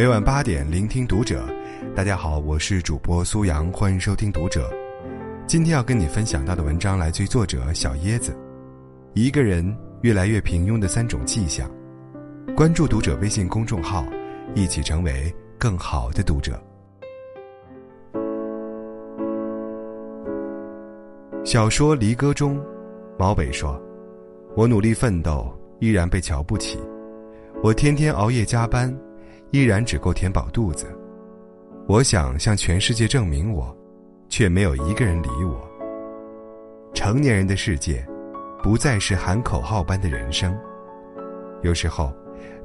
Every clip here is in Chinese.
每晚8点，聆听读者。大家好，我是主播苏阳，欢迎收听读者。今天要跟你分享到的文章来自于作者小椰子。一个人越来越平庸的3种迹象。关注读者微信公众号，一起成为更好的读者。小说《离歌》中，毛北说：我努力奋斗，依然被瞧不起；我天天熬夜加班，依然只够填饱肚子。我想向全世界证明我，却没有一个人理我。成年人的世界，不再是喊口号般的人生。有时候，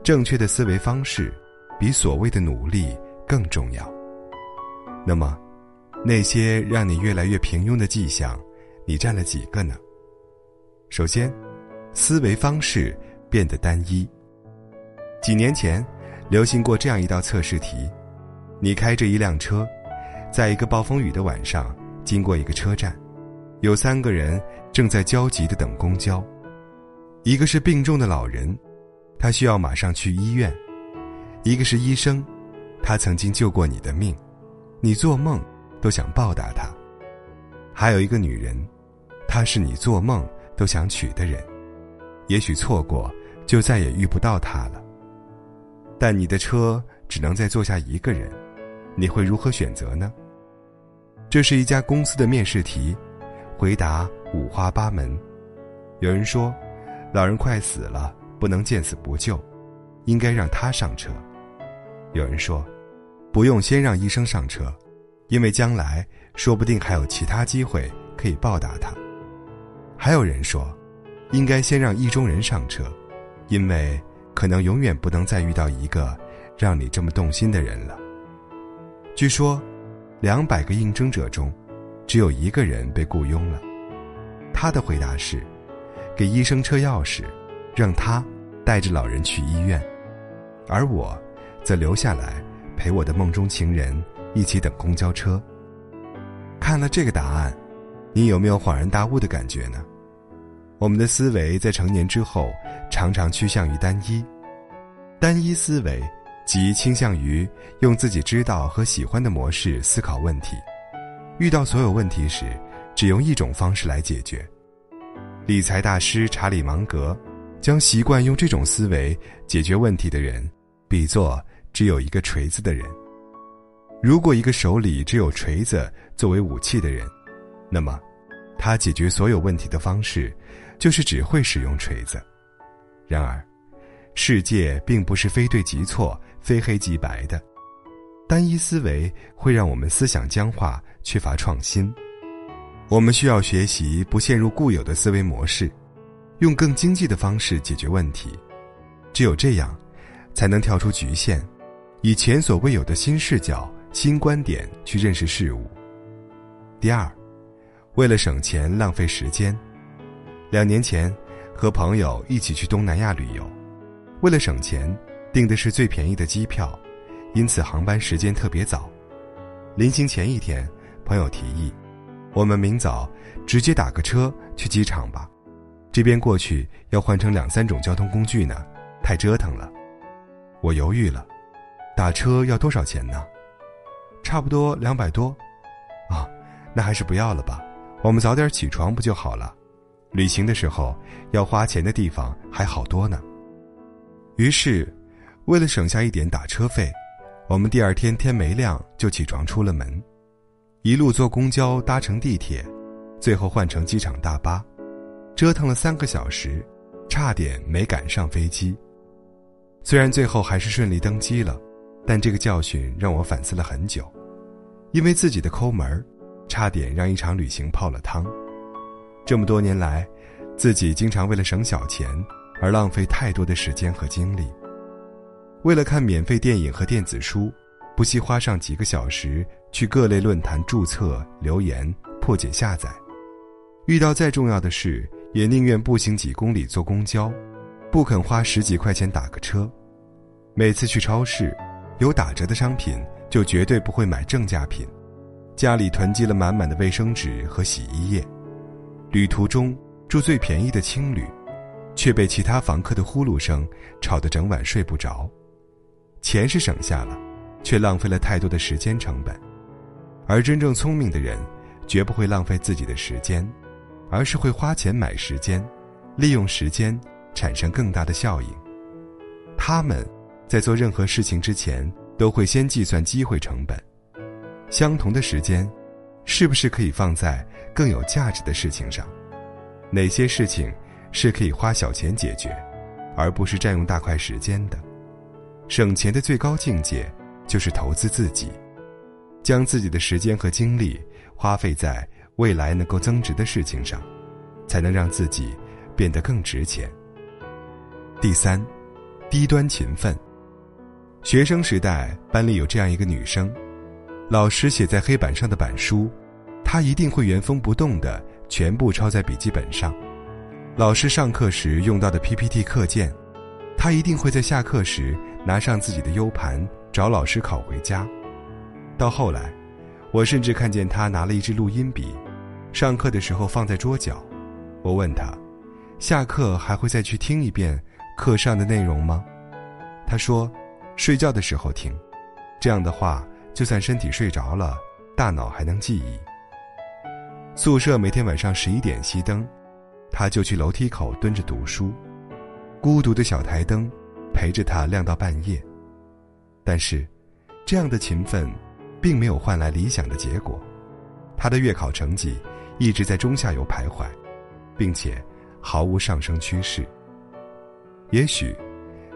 正确的思维方式比所谓的努力更重要。那么，那些让你越来越平庸的迹象，你占了几个呢？首先，思维方式变得单一。几年前流行过这样一道测试题：你开着一辆车，在一个暴风雨的晚上经过一个车站，有3个人正在焦急地等公交。一个是病重的老人，他需要马上去医院；一个是医生，他曾经救过你的命，你做梦都想报答他；还有一个女人，她是你做梦都想娶的人，也许错过就再也遇不到她了。但你的车只能再坐下1个人，你会如何选择呢？这是一家公司的面试题，回答五花八门。有人说，老人快死了，不能见死不救，应该让他上车。有人说，不用先让医生上车，因为将来说不定还有其他机会可以报答他。还有人说，应该先让意中人上车，因为可能永远不能再遇到一个让你这么动心的人了。据说，200个应征者中，只有1个人被雇佣了。他的回答是，给医生车钥匙，让他带着老人去医院，而我则留下来陪我的梦中情人一起等公交车。看了这个答案，你有没有恍然大悟的感觉呢？我们的思维在成年之后常常趋向于单一，单一思维即倾向于用自己知道和喜欢的模式思考问题，遇到所有问题时只用一种方式来解决。理财大师查理芒格将习惯用这种思维解决问题的人比作只有1个锤子的人。如果一个手里只有锤子作为武器的人，那么他解决所有问题的方式就是只会使用锤子。然而，世界并不是非对即错、非黑即白的。单一思维会让我们思想僵化，缺乏创新。我们需要学习不陷入固有的思维模式，用更经济的方式解决问题。只有这样，才能跳出局限，以前所未有的新视角、新观点去认识事物。第二，为了省钱浪费时间。2年前和朋友一起去东南亚旅游，为了省钱订的是最便宜的机票，因此航班时间特别早。临行前1天，朋友提议我们明早直接打个车去机场吧，这边过去要换成2、3种交通工具呢，太折腾了。我犹豫了，打车要多少钱呢？差不多200多。啊，那还是不要了吧，我们早点起床不就好了，旅行的时候要花钱的地方还好多呢。于是为了省下1点打车费，我们第2天天没亮就起床出了门，一路坐公交搭乘地铁，最后换乘机场大巴，折腾了3个小时，差点没赶上飞机。虽然最后还是顺利登机了，但这个教训让我反思了很久，因为自己的抠门差点让一场旅行泡了汤。这么多年来，自己经常为了省小钱而浪费太多的时间和精力。为了看免费电影和电子书，不惜花上几个小时去各类论坛注册、留言、破解下载。遇到再重要的事，也宁愿步行几公里坐公交，不肯花10几块钱打个车。每次去超市，有打折的商品就绝对不会买正价品。家里囤积了满满的卫生纸和洗衣液，旅途中住最便宜的青旅，却被其他房客的呼噜声吵得整晚睡不着。钱是省下了，却浪费了太多的时间成本。而真正聪明的人绝不会浪费自己的时间，而是会花钱买时间，利用时间产生更大的效应。他们在做任何事情之前都会先计算机会成本，相同的时间是不是可以放在更有价值的事情上，哪些事情是可以花小钱解决，而不是占用大块时间的。省钱的最高境界就是投资自己，将自己的时间和精力花费在未来能够增值的事情上，才能让自己变得更值钱。第三，低端勤奋。学生时代班里有这样一个女生，老师写在黑板上的板书，她一定会原封不动地全部抄在笔记本上。老师上课时用到的 PPT 课件，她一定会在下课时拿上自己的 U 盘找老师拷回家。到后来，我甚至看见她拿了一支录音笔，上课的时候放在桌角。我问她，下课还会再去听一遍课上的内容吗？她说，睡觉的时候听，这样的话就算身体睡着了，大脑还能记忆。宿舍每天晚上11点熄灯，他就去楼梯口蹲着读书，孤独的小台灯陪着他亮到半夜。但是这样的勤奋并没有换来理想的结果，他的月考成绩一直在中下游徘徊，并且毫无上升趋势。也许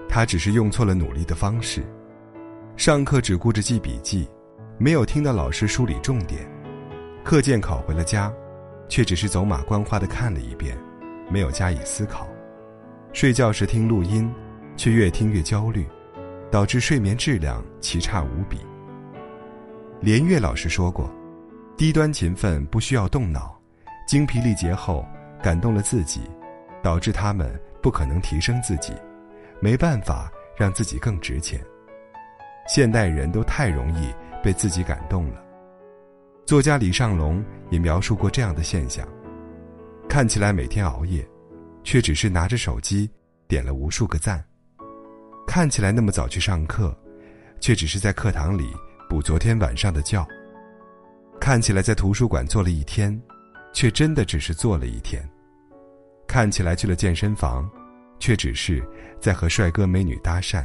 他只是用错了努力的方式，上课只顾着记笔记，没有听到老师梳理重点，课件拷回了家，却只是走马观花地看了一遍，没有加以思考。睡觉时听录音，却越听越焦虑，导致睡眠质量奇差无比。连岳老师说过，低端勤奋不需要动脑，精疲力竭后感动了自己，导致他们不可能提升自己，没办法让自己更值钱。现代人都太容易被自己感动了。作家李尚龙也描述过这样的现象，看起来每天熬夜，却只是拿着手机点了无数个赞；看起来那么早去上课，却只是在课堂里补昨天晚上的觉；看起来在图书馆坐了一天，却真的只是坐了一天；看起来去了健身房，却只是在和帅哥美女搭讪。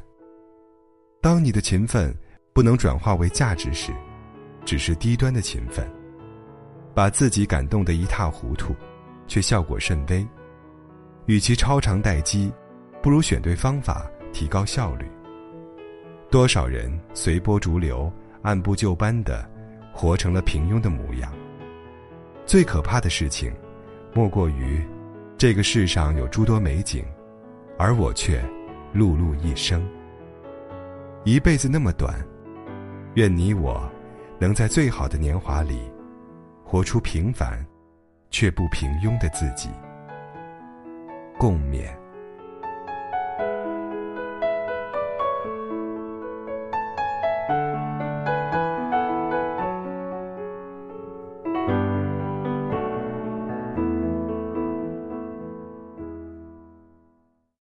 当你的勤奋不能转化为价值时，只是低端的勤奋，把自己感动得一塌糊涂，却效果甚微。与其超长待机，不如选对方法提高效率。多少人随波逐流，按部就班地活成了平庸的模样。最可怕的事情莫过于这个世上有诸多美景，而我却碌碌一生。一辈子那么短，愿你我能在最好的年华里活出平凡却不平庸的自己。共勉。